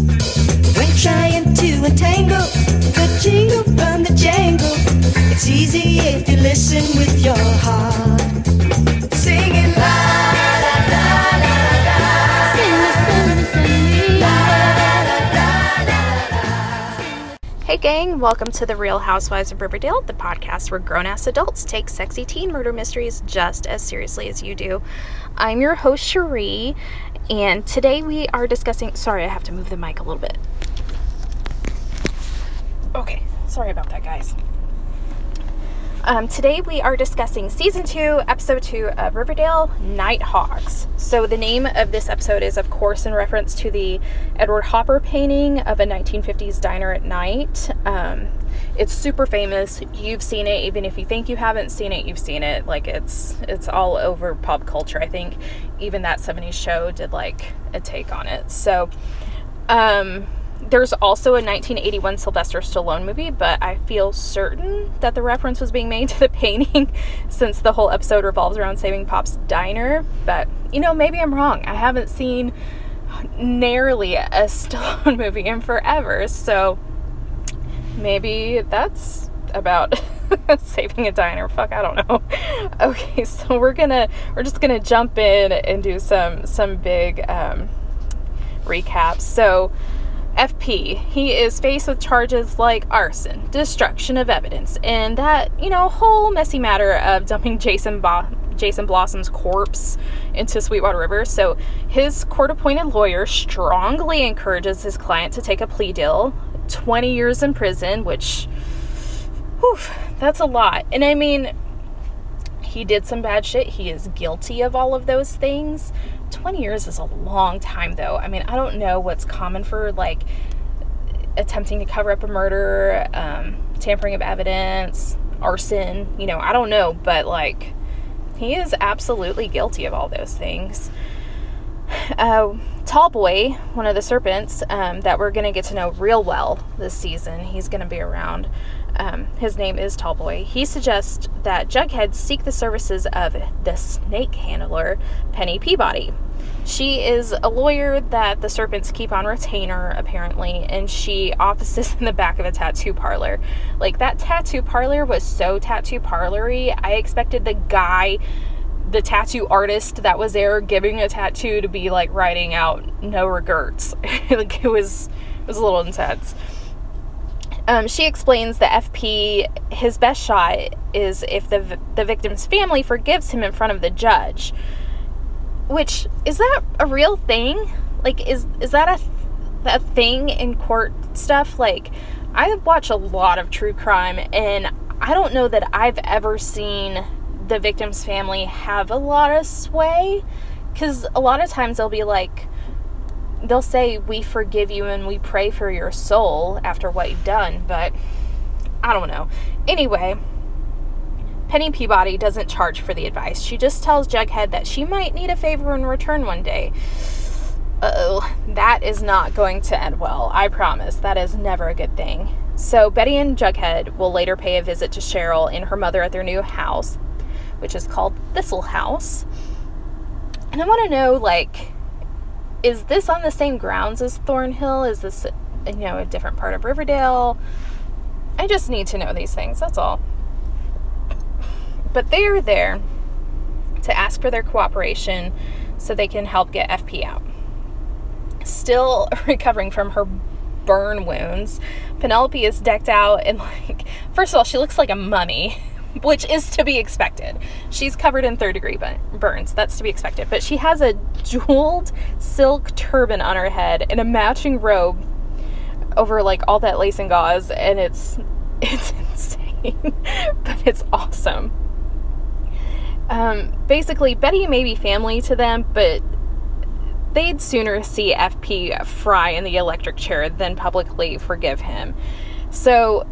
When trying to untangle the jingle from the jangle, it's easy if you listen with your heart. Sing it loud. Hey gang, welcome to The Real Housewives of Riverdale, the podcast where grown-ass adults take sexy teen murder mysteries just as seriously as you do. I'm your host, Cherie, and today we are discussing... Sorry, I have to move the mic a little bit. Okay, sorry about that, guys. Today we are discussing Season 2, Episode 2 of Riverdale, Nighthawks. So the name of this episode is, of course, in reference to the Edward Hopper painting of a 1950s diner at night. It's super famous. You've seen it. Even if you think you haven't seen it, you've seen it. Like, it's all over pop culture. I think even that 70s show did, like, a take on it. So, there's also a 1981 Sylvester Stallone movie, but I feel certain that the reference was being made to the painting since the whole episode revolves around saving Pop's diner. But, you know, maybe I'm wrong. I haven't seen nearly a Stallone movie in forever, so maybe that's about saving a diner. Fuck, I don't know. Okay, so we're just gonna jump in and do some big recaps. So FP, he is faced with charges like arson, destruction of evidence, and that, you know, whole messy matter of dumping Jason Blossom's corpse into Sweetwater River. So his court-appointed lawyer strongly encourages his client to take a plea deal, 20 years in prison, which, whew, that's a lot. And I mean, he did some bad shit. He is guilty of all of those things. 20 years is a long time, though. I mean, I don't know what's common for, like, attempting to cover up a murder, tampering of evidence, arson, you know, I don't know, but, like, he is absolutely guilty of all those things. Tallboy, one of the serpents, that we're going to get to know real well this season, he's going to be around. His name is Tallboy. He suggests that Jughead seek the services of the snake handler, Penny Peabody. She is a lawyer that the serpents keep on retainer, apparently, and she offices in the back of a tattoo parlor. Like, that tattoo parlor was so tattoo parlory. I expected the guy, the tattoo artist that was there giving a tattoo, to be, like, writing out no regrets. Like, it was a little intense. She explains that FP, his best shot is if the victim's family forgives him in front of the judge. Which, is that a real thing? Like, is that a thing in court stuff? Like, I watch a lot of true crime, and I don't know that I've ever seen the victim's family have a lot of sway. Because a lot of times they'll be like, they'll say, we forgive you and we pray for your soul after what you've done, but I don't know. Anyway, Penny Peabody doesn't charge for the advice. She just tells Jughead that she might need a favor in return one day. Uh-oh, that is not going to end well. I promise. That is never a good thing. So Betty and Jughead will later pay a visit to Cheryl and her mother at their new house, which is called Thistle House. And I want to know, like, is this on the same grounds as Thornhill? Is this, you know, a different part of Riverdale? I just need to know these things, that's all. But they are there to ask for their cooperation so they can help get FP out. Still recovering from her burn wounds, Penelope is decked out in, like, first of all, she looks like a mummy, which is to be expected. She's covered in third-degree burns. That's to be expected. But she has a jeweled silk turban on her head and a matching robe over, like, all that lace and gauze, and it's insane, but it's awesome. Basically, Betty may be family to them, but they'd sooner see FP fry in the electric chair than publicly forgive him. So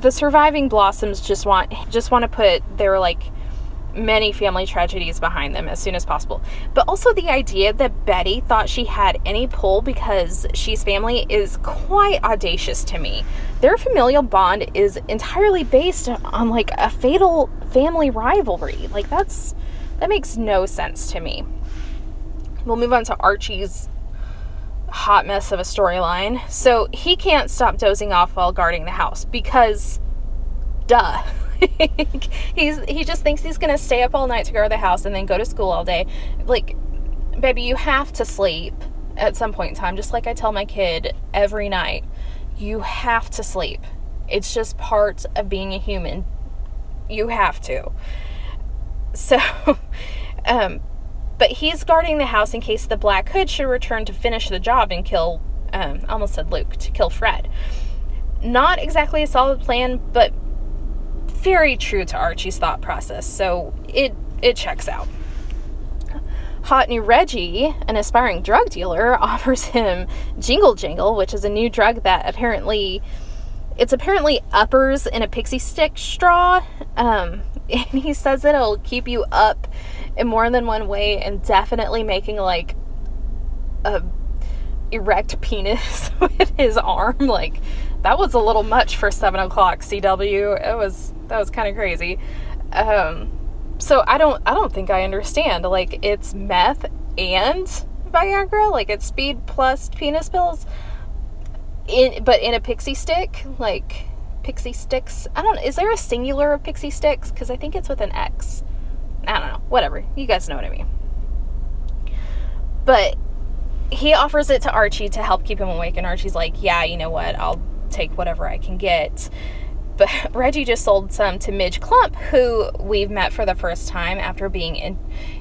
the surviving Blossoms just want to put their, like, many family tragedies behind them as soon as possible. But also the idea that Betty thought she had any pull because she's family is quite audacious to me. Their familial bond is entirely based on, like, a fatal family rivalry. Like, that makes no sense to me. We'll move on to Archie's hot mess of a storyline. So he can't stop dozing off while guarding the house because, duh. He just thinks he's going to stay up all night to guard the house and then go to school all day. Like, baby, you have to sleep at some point in time. Just like I tell my kid every night, you have to sleep. It's just part of being a human. You have to. So, but he's guarding the house in case the Black Hood should return to finish the job and kill, almost said Luke, to kill Fred. Not exactly a solid plan, but very true to Archie's thought process, so it checks out. Hot new Reggie, an aspiring drug dealer, offers him Jingle Jingle, which is a new drug that apparently uppers in a pixie stick straw, and he says it'll keep you up in more than one way and definitely making like a erect penis with his arm. Like, that was a little much for 7 o'clock CW. That was kind of crazy. So I don't think I understand. Like, it's meth and Viagra, like it's speed plus penis pills but in a pixie stick, like pixie sticks. Is there a singular of pixie sticks? Cause I think it's with an X. I don't know, whatever. You guys know what I mean. But he offers it to Archie to help keep him awake, and Archie's like, yeah, you know what, I'll take whatever I can get. But Reggie just sold some to Midge Klump, who we've met for the first time after being in,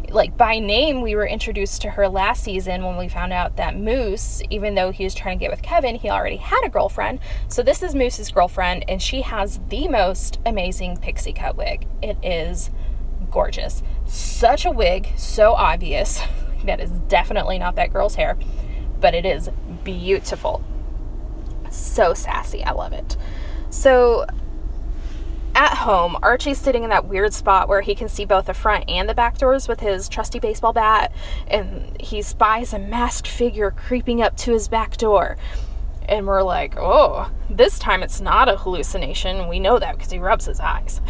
like, by name. We were introduced to her last season when we found out that Moose, even though he was trying to get with Kevin, he already had a girlfriend. So this is Moose's girlfriend, and she has the most amazing pixie cut wig. It is gorgeous. Such a wig, so obvious. That is definitely not that girl's hair, but it is beautiful. So sassy. I love it. So at home, Archie's sitting in that weird spot where he can see both the front and the back doors with his trusty baseball bat, and he spies a masked figure creeping up to his back door. And we're like, oh, this time it's not a hallucination. We know that because he rubs his eyes.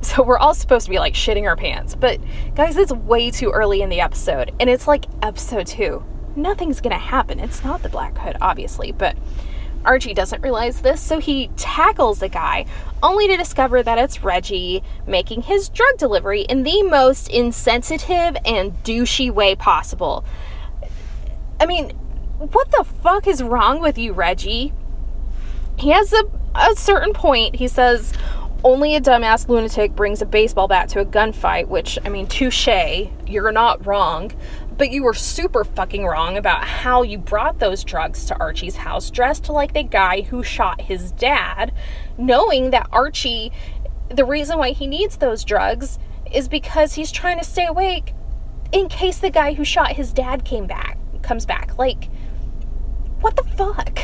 So we're all supposed to be like shitting our pants. But guys, it's way too early in the episode. And it's like episode 2. Nothing's going to happen. It's not the Black Hood, obviously. But Archie doesn't realize this. So he tackles the guy only to discover that it's Reggie making his drug delivery in the most insensitive and douchey way possible. I mean, what the fuck is wrong with you, Reggie? He has a certain point. He says, only a dumbass lunatic brings a baseball bat to a gunfight, which, I mean, touche. You're not wrong. But you were super fucking wrong about how you brought those drugs to Archie's house dressed like the guy who shot his dad, knowing that Archie, the reason why he needs those drugs is because he's trying to stay awake in case the guy who shot his dad comes back. Like, what the fuck?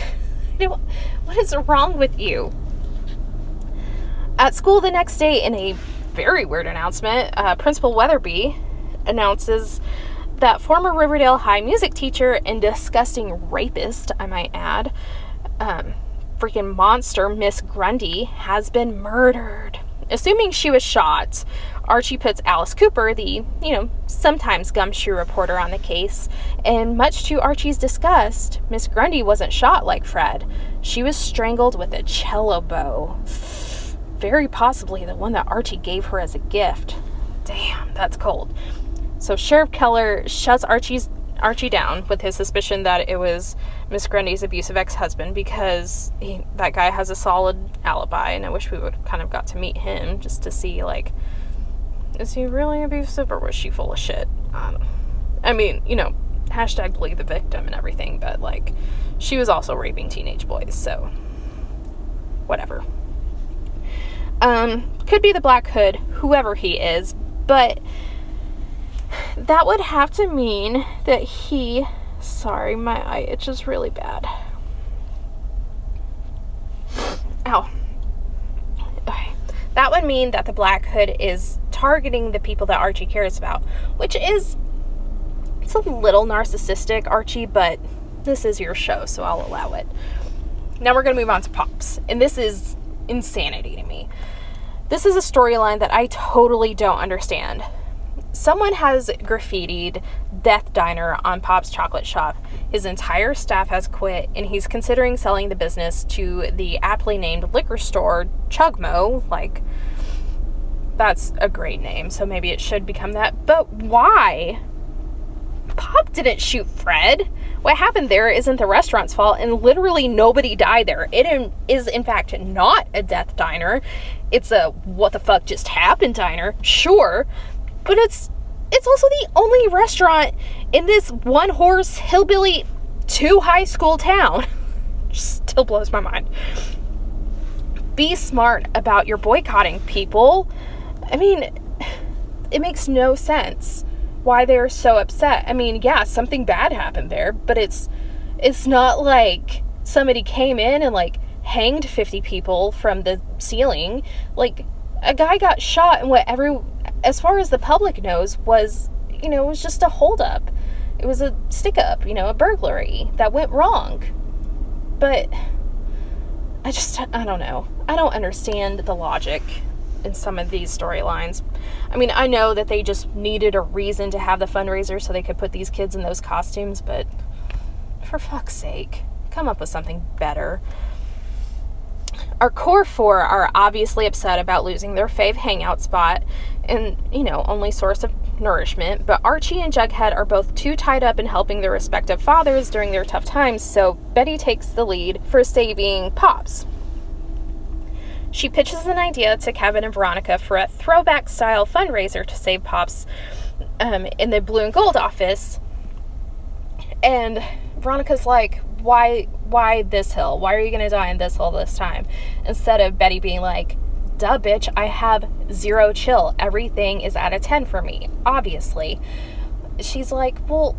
What is wrong with you? At school the next day, in a very weird announcement, Principal Weatherby announces that former Riverdale High music teacher and disgusting rapist, I might add, freaking monster Miss Grundy has been murdered. Assuming she was shot, Archie puts Alice Cooper, the, sometimes gumshoe reporter, on the case. And much to Archie's disgust, Miss Grundy wasn't shot like Fred. She was strangled with a cello bow. Very possibly the one that Archie gave her as a gift. Damn, that's cold. So Sheriff Keller shuts Archie down with his suspicion that it was Miss Grundy's abusive ex-husband, because that guy has a solid alibi, and I wish we would have kind of got to meet him just to see, like, is he really abusive or was she full of shit? I mean, # believe the victim and everything, but like, she was also raping teenage boys, so whatever. Could be the Black Hood, whoever he is, but that would have to mean that he... Sorry, my eye itches really bad. Ow. Okay. That would mean that the Black Hood is targeting the people that Archie cares about, which is... It's a little narcissistic, Archie, but this is your show, so I'll allow it. Now we're going to move on to Pops, and this is insanity to me. This is a storyline that I totally don't understand. Someone has graffitied Death Diner on Pop's Chocolate Shop. His entire staff has quit, and he's considering selling the business to the aptly named liquor store Chugmo. Like, that's a great name, so maybe it should become that. But why? Pop didn't shoot Fred. What happened there isn't the restaurant's fault, and literally nobody died there. It is, in fact, not a death diner. It's a what-the-fuck-just-happened diner, sure, but it's also the only restaurant in this one-horse, hillbilly, two-high-school town. Still blows my mind. Be smart about your boycotting, people. I mean, it makes no sense why they're so upset. I mean, yeah, something bad happened there, but it's not like somebody came in and, like, hanged 50 people from the ceiling. Like, a guy got shot, and as far as the public knows, was, you know, it was just a holdup. It was a stick-up, you know, a burglary that went wrong. But I don't know. I don't understand the logic in some of these storylines. I mean, I know that they just needed a reason to have the fundraiser so they could put these kids in those costumes, but for fuck's sake, come up with something better. Our core four are obviously upset about losing their fave hangout spot and, you know, only source of nourishment, but Archie and Jughead are both too tied up in helping their respective fathers during their tough times, so Betty takes the lead for saving Pops. She pitches an idea to Kevin and Veronica for a throwback-style fundraiser to save Pops in the Blue and Gold office. And Veronica's like, why this hill? Why are you going to die on this hill this time? Instead of Betty being like, duh, bitch, I have zero chill. Everything is out of 10 for me, obviously. She's like, well,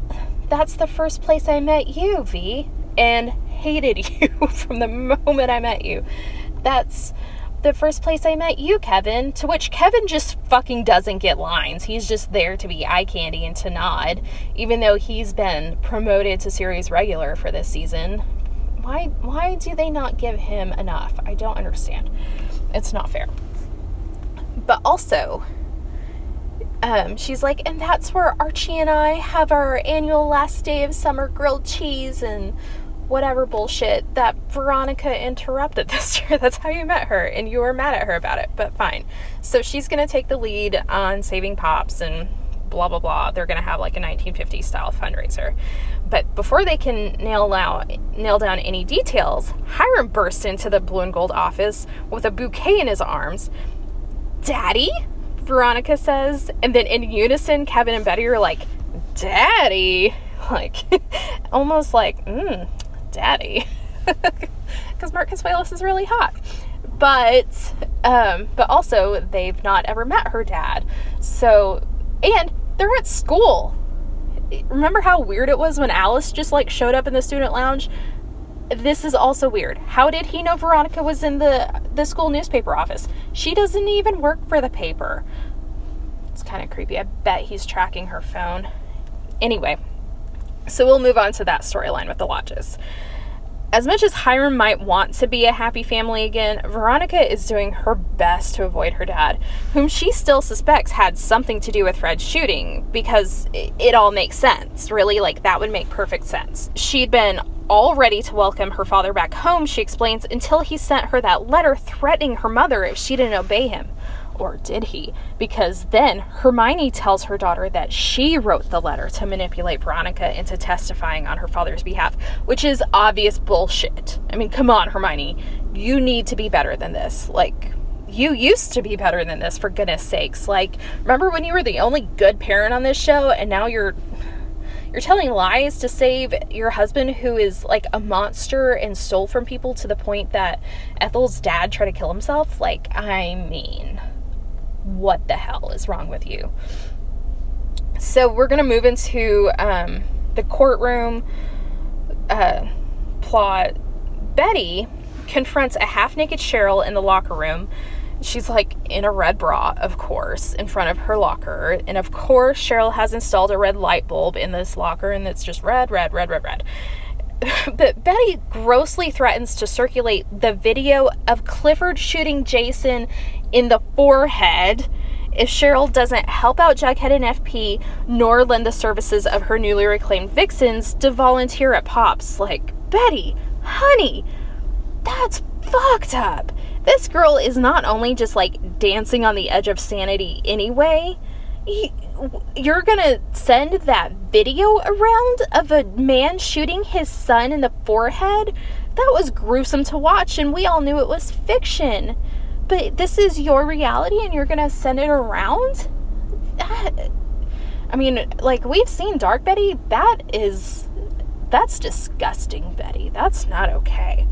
that's the first place I met you, V, and hated you from the moment I met you. That's the first place I met you, Kevin. To which Kevin just fucking doesn't get lines. He's just there to be eye candy and to nod, even though he's been promoted to series regular for this season. Why do they not give him enough? I don't understand. It's not fair. But also, she's like, and that's where Archie and I have our annual last day of summer grilled cheese and whatever bullshit that Veronica interrupted this year. That's how you met her, and you were mad at her about it, but fine. So she's going to take the lead on saving Pops and blah, blah, blah. They're going to have like a 1950s style fundraiser. But before they can nail down any details, Hiram bursts into the Blue and Gold office with a bouquet in his arms. Daddy? Veronica says. And then in unison, Kevin and Betty are like, Daddy? Like, almost like, Daddy, because Mark Consuelos is really hot, but also they've not ever met her dad, so, and they're at school. Remember how weird it was when Alice just like showed up in the student lounge? This is also weird. How did he know Veronica was in the school newspaper office? She doesn't even work for the paper. It's kind of creepy. I bet he's tracking her phone. Anyway, so we'll move on to that storyline with the Lodges. As much as Hiram might want to be a happy family again, Veronica is doing her best to avoid her dad, whom she still suspects had something to do with Fred's shooting, because it all makes sense, really. Like, that would make perfect sense. She'd been all ready to welcome her father back home, she explains, until he sent her that letter threatening her mother if she didn't obey him. Or did he? Because then Hermione tells her daughter that she wrote the letter to manipulate Veronica into testifying on her father's behalf, which is obvious bullshit. I mean, come on, Hermione. You need to be better than this. Like, you used to be better than this, for goodness sakes. Like, remember when you were the only good parent on this show, and now you're telling lies to save your husband, who is like a monster and stole from people to the point that Ethel's dad tried to kill himself? Like, I mean, what the hell is wrong with you? So we're going to move into the courtroom plot. Betty confronts a half-naked Cheryl in the locker room. She's like in a red bra, of course, in front of her locker. And of course, Cheryl has installed a red light bulb in this locker, and it's just red, red, red, red, red. But Betty grossly threatens to circulate the video of Clifford shooting Jason in the forehead if Cheryl doesn't help out Jughead and FP, nor lend the services of her newly reclaimed vixens to volunteer at Pop's. Like, Betty, honey, that's fucked up. This girl is not only just, like, dancing on the edge of sanity anyway, you're gonna send that video around of a man shooting his son in the forehead? That was gruesome to watch, and we all knew it was fiction. But this is your reality, and you're gonna send it around? I mean, like, we've seen Dark Betty. That's disgusting, Betty. That's not okay.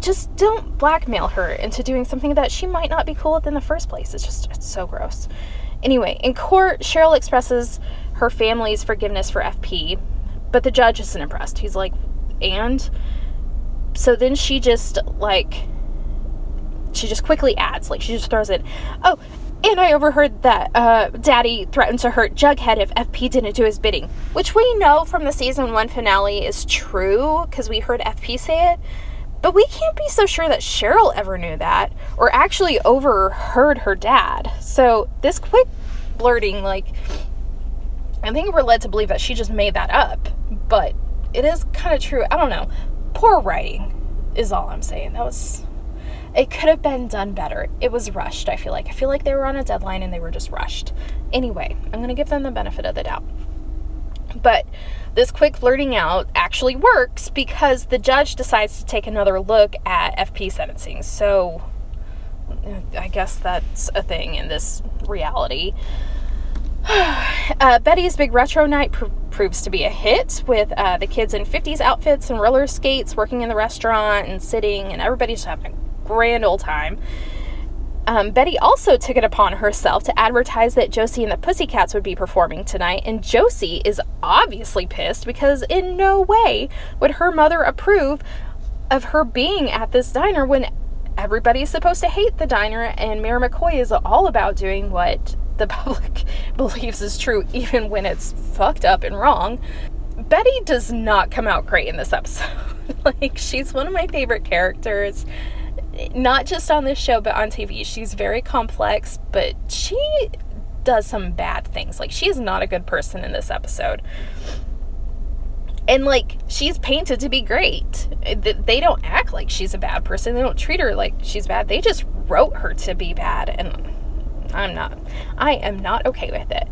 Just don't blackmail her into doing something that she might not be cool with in the first place. It's so gross. Anyway, in court, Cheryl expresses her family's forgiveness for FP, but the judge isn't impressed. He's like, and? So then she just quickly adds, like, she just throws in, oh, and I overheard that Daddy threatened to hurt Jughead if FP didn't do his bidding, which we know from the season 1 finale is true, because we heard FP say it. But we can't be so sure that Cheryl ever knew that, or actually overheard her dad. So this quick blurting, like, I think we're led to believe that she just made that up. But it is kind of true. I don't know. Poor writing is all I'm saying. It could have been done better. It was rushed, I feel like. I feel like they were on a deadline and they were just rushed. Anyway, I'm going to give them the benefit of the doubt. But this quick blurting out actually works because the judge decides to take another look at FP sentencing. So I guess that's a thing in this reality. Betty's big retro night proves to be a hit, with the kids in 50s outfits and roller skates working in the restaurant and sitting, and everybody's having a grand old time. Betty also took it upon herself to advertise that Josie and the Pussycats would be performing tonight, and Josie is obviously pissed because in no way would her mother approve of her being at this diner when everybody's supposed to hate the diner, and Mayor McCoy is all about doing what the public believes is true even when it's fucked up and wrong. Betty does not come out great in this episode. Like, she's one of my favorite characters. Not just on this show, but on TV. She's very complex, but she does some bad things. Like, she is not a good person in this episode. And, like, she's painted to be great. They don't act like she's a bad person. They don't treat her like she's bad. They just wrote her to be bad, and I am not okay with it.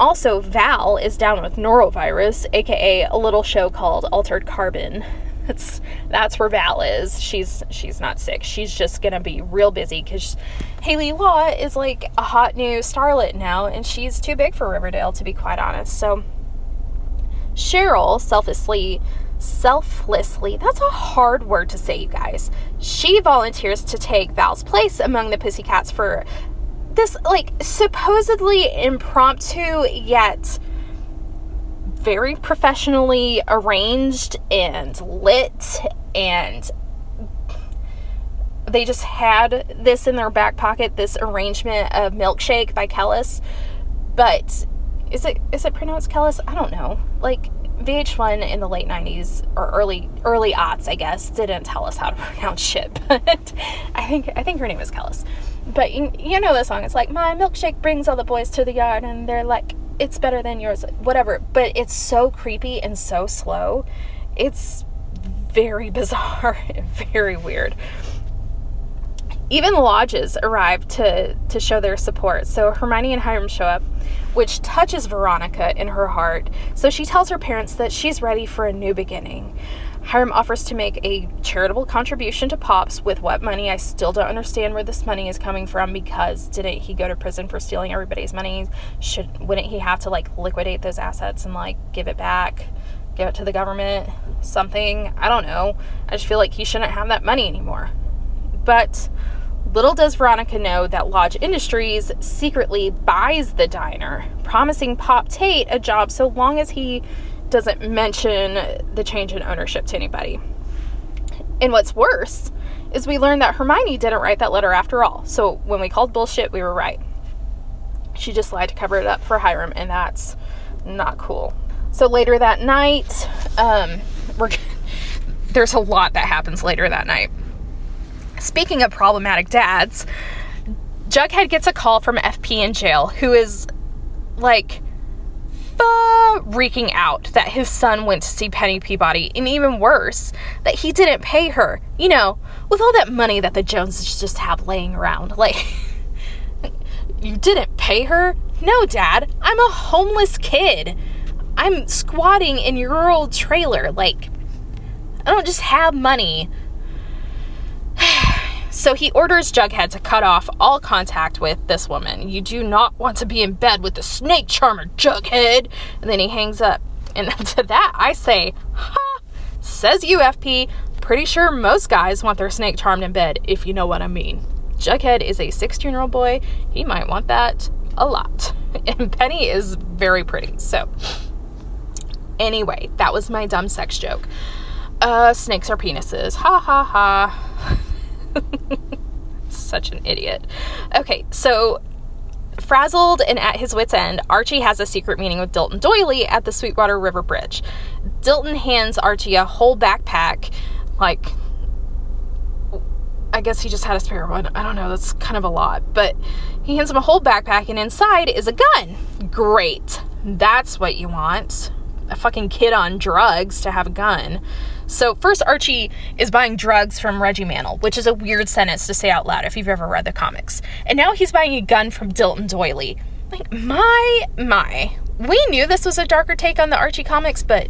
Also, Val is down with norovirus, aka a little show called Altered Carbon. That's where Val is. She's not sick. She's just gonna be real busy because Hailey Law is like a hot new starlet now, and she's too big for Riverdale, to be quite honest. So Cheryl selflessly, that's a hard word to say, you guys. She volunteers to take Val's place among the Pussycats for this, like, supposedly impromptu yet very professionally arranged and lit, and they just had this in their back pocket, this arrangement of Milkshake by Kellis. But is it pronounced Kellis? I don't know. Like, VH1 in the late 90s or early aughts, I guess, didn't tell us how to pronounce shit, but I think her name is Kellis. But you know the song, it's like, my milkshake brings all the boys to the yard, and they're like, it's better than yours, whatever. But it's so creepy and so slow. It's very bizarre and very weird. Even Lodges arrive to show their support. So Hermione and Hiram show up, which touches Veronica in her heart. So she tells her parents that she's ready for a new beginning. Hiram offers to make a charitable contribution to Pops with what money. I still don't understand where this money is coming from, because didn't he go to prison for stealing everybody's money? Wouldn't he have to, like, liquidate those assets and, like, give it back, give it to the government, something? I don't know. I just feel like he shouldn't have that money anymore. But little does Veronica know that Lodge Industries secretly buys the diner, promising Pop Tate a job so long as he doesn't mention the change in ownership to anybody. And what's worse is we learned that Hermione didn't write that letter after all. So when we called bullshit, we were right. She just lied to cover it up for Hiram, and that's not cool. So later that night, there's a lot that happens later that night. Speaking of problematic dads, Jughead gets a call from FP in jail, who is, like, freaking out that his son went to see Penny Peabody, and even worse, that he didn't pay her. You know, with all that money that the Joneses just have laying around, like, you didn't pay her? No, Dad, I'm a homeless kid. I'm squatting in your old trailer. Like, I don't just have money. So he orders Jughead to cut off all contact with this woman. You do not want to be in bed with the snake charmer, Jughead. And then he hangs up. And to that, I say, ha, says you, FP. Pretty sure most guys want their snake charmed in bed, if you know what I mean. Jughead is a 16-year-old boy. He might want that a lot. And Penny is very pretty. So, anyway, that was my dumb sex joke. Snakes are penises. Ha, ha, ha. Such an idiot. Okay, so frazzled and at his wit's end, Archie has a secret meeting with Dilton Doily at the Sweetwater River Bridge. Dilton hands Archie a whole backpack. Like, I guess he just had a spare one. I don't know. That's kind of a lot. But he hands him a whole backpack, and inside is a gun. Great. That's what you want. A fucking kid on drugs to have a gun. So first, Archie is buying drugs from Reggie Mantle, which is a weird sentence to say out loud if you've ever read the comics. And now he's buying a gun from Dilton Doily. Like, my. We knew this was a darker take on the Archie comics, but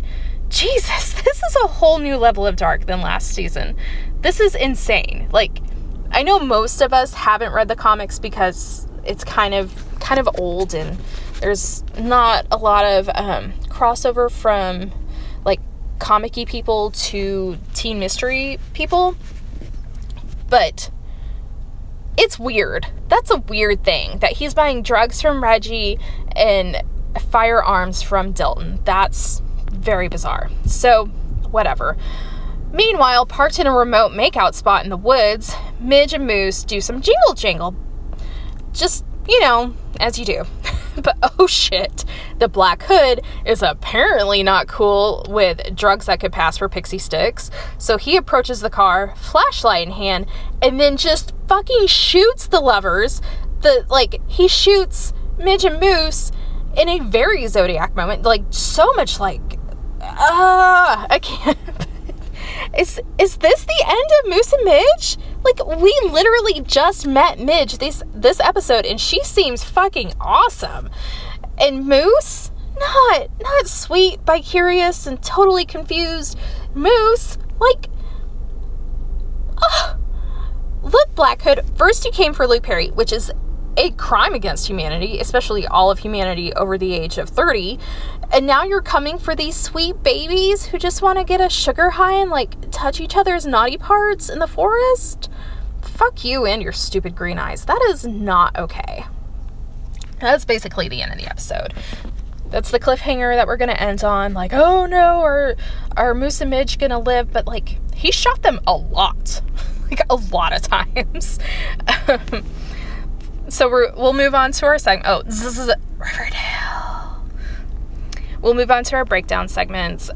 Jesus, this is a whole new level of dark than last season. This is insane. Like, I know most of us haven't read the comics because it's kind of old and there's not a lot of crossover from, like, comic-y people to teen mystery people, but it's weird. That's a weird thing, that he's buying drugs from Reggie and firearms from Dilton. That's very bizarre. So, whatever. Meanwhile, parked in a remote makeout spot in the woods, Midge and Moose do some jingle jingle. Just, you know, as you do. But oh shit, the Black Hood is apparently not cool with drugs that could pass for pixie sticks. So he approaches the car, flashlight in hand, and then just fucking shoots the lovers. He shoots Midge and Moose in a very Zodiac moment. Like, so much I can't. Is this the end of Moose and Midge? Like, we literally just met Midge this episode, and she seems fucking awesome. And Moose? Not sweet, by curious, and totally confused. Moose? Like, oh. Look, Black Hood, first you came for Lou Perry, which is a crime against humanity, especially all of humanity over the age of 30, and now you're coming for these sweet babies who just want to get a sugar high and, like, touch each other's naughty parts in the forest? Fuck you and your stupid green eyes. That is not okay. That's basically the end of the episode. That's the cliffhanger that we're going to end on. Like, oh no, are Moose and Midge going to live? But, like, he shot them a lot. Like, a lot of times. So we'll move on to our segment. Oh, this is Riverdale. We'll move on to our breakdown segments.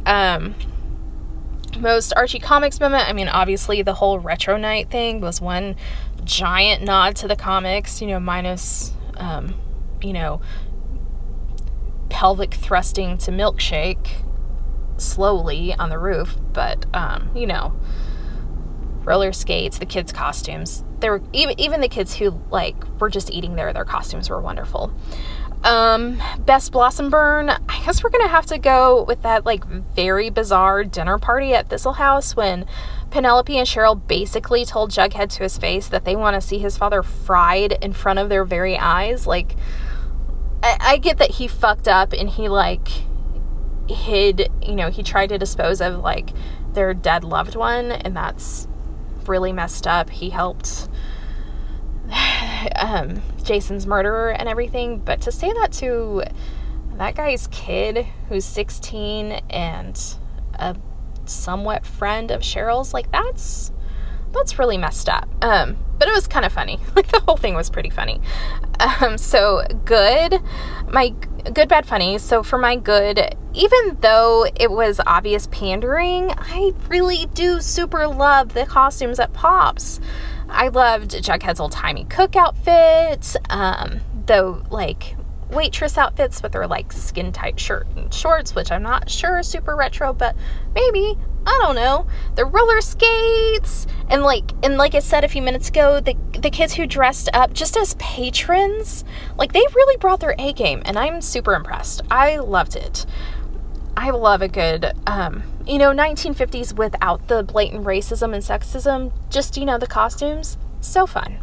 Most Archie Comics moment. I mean, obviously, the whole retro night thing was one giant nod to the comics, you know, minus, pelvic thrusting to milkshake slowly on the roof. But, roller skates, the kids' costumes. There were even the kids who, like, were just eating their costumes were wonderful. Best Blossom Burn. I guess we're gonna have to go with that, like, very bizarre dinner party at Thistle House when Penelope and Cheryl basically told Jughead to his face that they want to see his father fried in front of their very eyes. Like, I get that he fucked up and he, like, hid, he tried to dispose of, like, their dead loved one, and that's really messed up. He helped Jason's murderer and everything, but to say that to that guy's kid who's 16 and a somewhat friend of Cheryl's, like, that's really messed up. But it was kind of funny. Like, the whole thing was pretty funny. So good. My good, bad, funny. So for my good, even though it was obvious pandering, I really do super love the costumes at Pops. I loved Jughead's old-timey cook outfits, though, like, waitress outfits, but they're, like, skin-tight shirt and shorts, which I'm not sure is super retro, but maybe, I don't know. The roller skates, and like I said a few minutes ago, the kids who dressed up just as patrons, like, they really brought their A game, and I'm super impressed. I loved it. I love a good, 1950s without the blatant racism and sexism. Just, the costumes. So fun.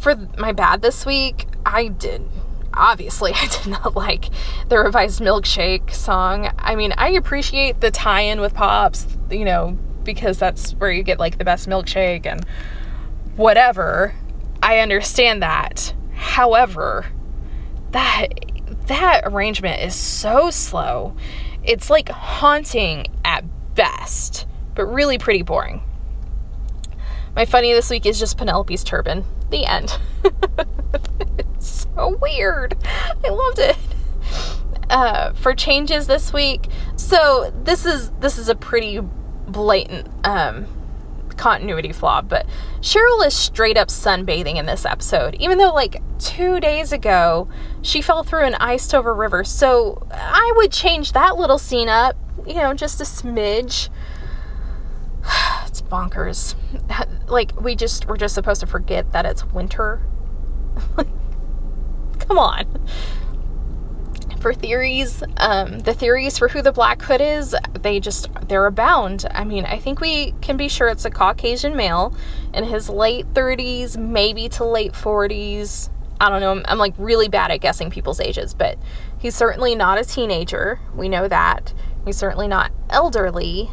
For my bad this week, I did not like the revised milkshake song. I mean, I appreciate the tie-in with Pops, because that's where you get, like, the best milkshake and whatever. I understand that. However, that arrangement is so slow. It's like haunting at best, but really pretty boring. My funny this week is just Penelope's turban. The end. It's so weird. I loved it. For changes this week. So this is a pretty blatant continuity flaw, but Cheryl is straight up sunbathing in this episode, even though, like, 2 days ago she fell through an iced over river. So I would change that little scene up, just a smidge. It's bonkers. Like, we're just supposed to forget that it's winter. Like, come on. For theories, the theories for who the Black Hood is, they're abound. I mean, I think we can be sure it's a Caucasian male in his late 30s, maybe to late 40s. I don't know. I'm like really bad at guessing people's ages, but he's certainly not a teenager. We know that. He's certainly not elderly.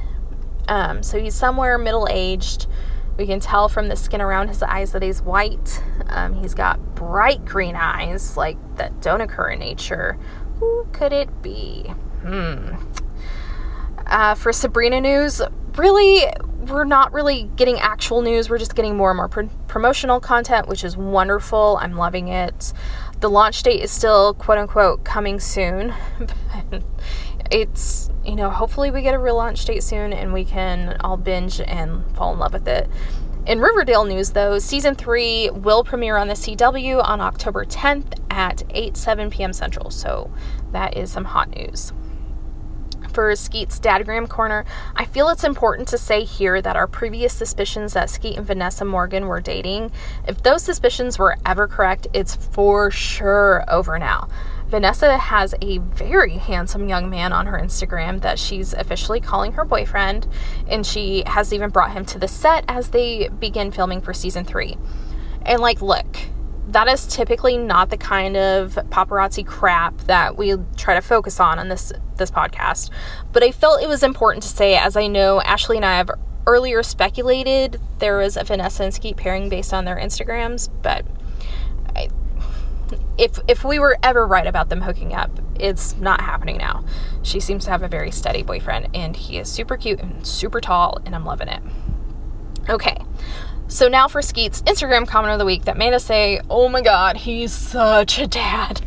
So he's somewhere middle-aged. We can tell from the skin around his eyes that he's white. He's got bright green eyes, like, that don't occur in nature. Who could it be? For Sabrina news, really, we're not really getting actual news. We're just getting more and more promotional content, which is wonderful. I'm loving it. The launch date is still, quote unquote, coming soon. It's, hopefully we get a real launch date soon and we can all binge and fall in love with it. In Riverdale news, though, Season 3 will premiere on the CW on October 10th at 7 p.m. Central, so that is some hot news. For Skeet's Datagram Corner, I feel it's important to say here that our previous suspicions that Skeet and Vanessa Morgan were dating, if those suspicions were ever correct, it's for sure over now. Vanessa has a very handsome young man on her Instagram that she's officially calling her boyfriend, and she has even brought him to the set as they begin filming for Season 3. And, like, look, that is typically not the kind of paparazzi crap that we try to focus on this podcast, but I felt it was important to say, as I know Ashley and I have earlier speculated there was a Vanessa and Skeet pairing based on their Instagrams, but If we were ever right about them hooking up, it's not happening now. She seems to have a very steady boyfriend, and he is super cute and super tall, and I'm loving it. Okay, so now for Skeet's Instagram comment of the week that made us say, oh my god, he's such a dad.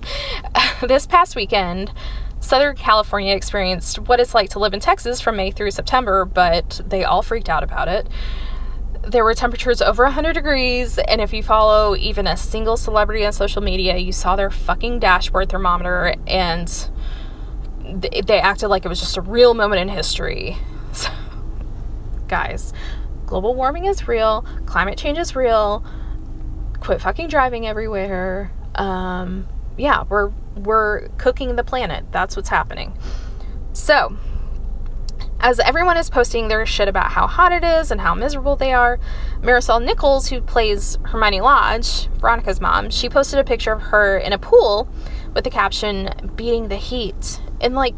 This past weekend, Southern California experienced what it's like to live in Texas from May through September, but they all freaked out about it. There were temperatures over 100 degrees, and if you follow even a single celebrity on social media, you saw their fucking dashboard thermometer, and they acted like it was just a real moment in history. So, guys, global warming is real. Climate change is real. Quit fucking driving everywhere. Yeah, we're cooking the planet. That's what's happening. So, as everyone is posting their shit about how hot it is and how miserable they are, Marisol Nichols, who plays Hermione Lodge, Veronica's mom, she posted a picture of her in a pool with the caption, beating the heat. And, like,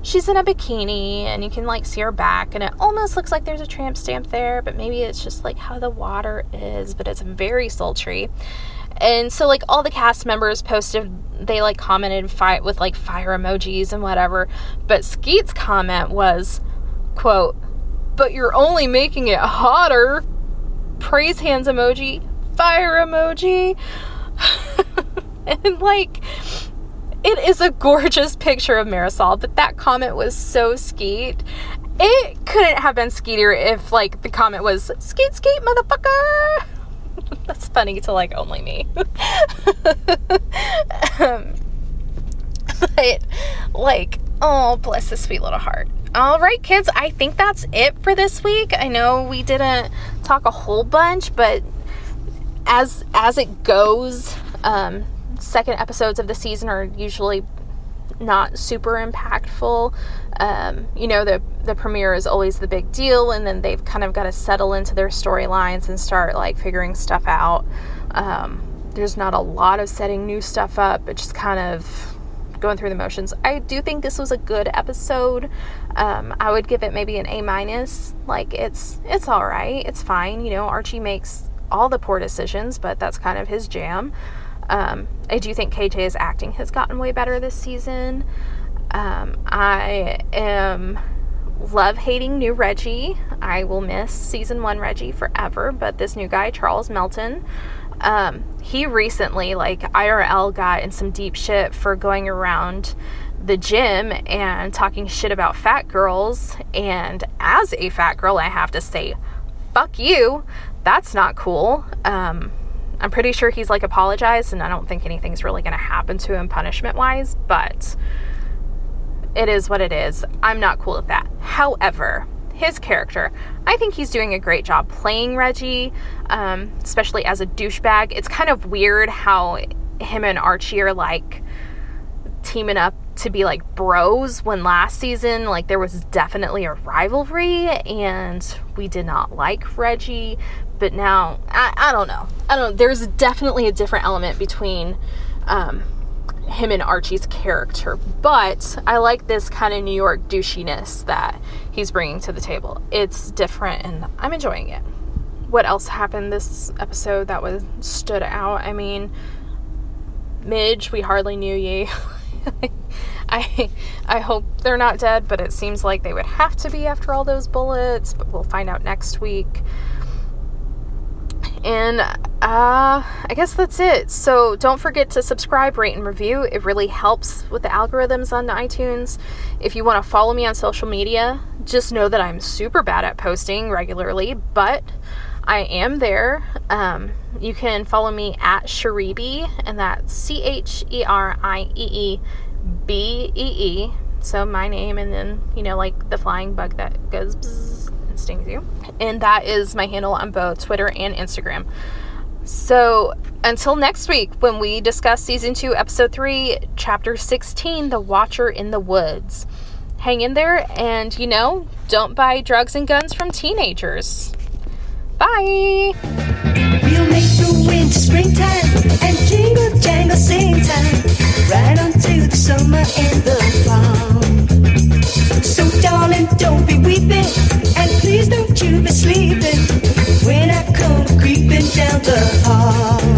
she's in a bikini, and you can, like, see her back, and it almost looks like there's a tramp stamp there, but maybe it's just, like, how the water is, but it's very sultry. And so, like, all the cast members posted, they, like, commented with, like, fire emojis and whatever, but Skeet's comment was, quote, but you're only making it hotter. Praise hands emoji. Fire emoji. And, like, it is a gorgeous picture of Marisol, but that comment was so Skeet. It couldn't have been Skeeter if, like, the comment was, "Skeet, skeet, motherfucker!" That's funny to, like, only me. But, like, oh, bless his sweet little heart. All right, kids, I think that's it for this week. I know we didn't talk a whole bunch, but as it goes, second episodes of the season are usually not super impactful. You know, the premiere is always the big deal, and then they've kind of got to settle into their storylines and start, like, figuring stuff out. There's not a lot of setting new stuff up, but just kind of going through the motions. I do think this was a good episode. I would give it maybe an A-. Like, it's all right. It's fine. You know, Archie makes all the poor decisions, but that's kind of his jam. I do think KJ's acting has gotten way better this season. I am love-hating new Reggie. I will miss season 1 Reggie forever, but this new guy, Charles Melton, he recently, like, IRL got in some deep shit for going around the gym and talking shit about fat girls, and as a fat girl, I have to say, fuck you. That's not cool. I'm pretty sure he's, like, apologized, and I don't think anything's really going to happen to him punishment-wise, but it is what it is. I'm not cool with that. However, his character, I think he's doing a great job playing Reggie, especially as a douchebag. It's kind of weird how him and Archie are, like, teaming up to be, like, bros, when last season, like, there was definitely a rivalry, and we did not like Reggie. But now, I don't know. There's definitely a different element between him and Archie's character. But I like this kind of New York douchiness that he's bringing to the table. It's different, and I'm enjoying it. What else happened this episode that was stood out? I mean, Midge, we hardly knew ye. I hope they're not dead, but it seems like they would have to be after all those bullets. But we'll find out next week. And I guess that's it. So don't forget to subscribe, rate, and review. It really helps with the algorithms on iTunes. If you want to follow me on social media, just know that I'm super bad at posting regularly, but I am there. You can follow me at Cherie, and that's CHERIEEBEE. So my name, and then, you know, like the flying bug that goes bzzz. Stings you. And that is my handle on both Twitter and Instagram. So until next week, when we discuss season 2, episode 3, chapter 16, The Watcher in the Woods. Hang in there, and, you know, don't buy drugs and guns from teenagers. Bye. We'll make the winter springtime and jingle jangle sing time, right until the summer and the fall. So darling, don't be weeping, and please don't you be sleeping when I come creeping down the hall.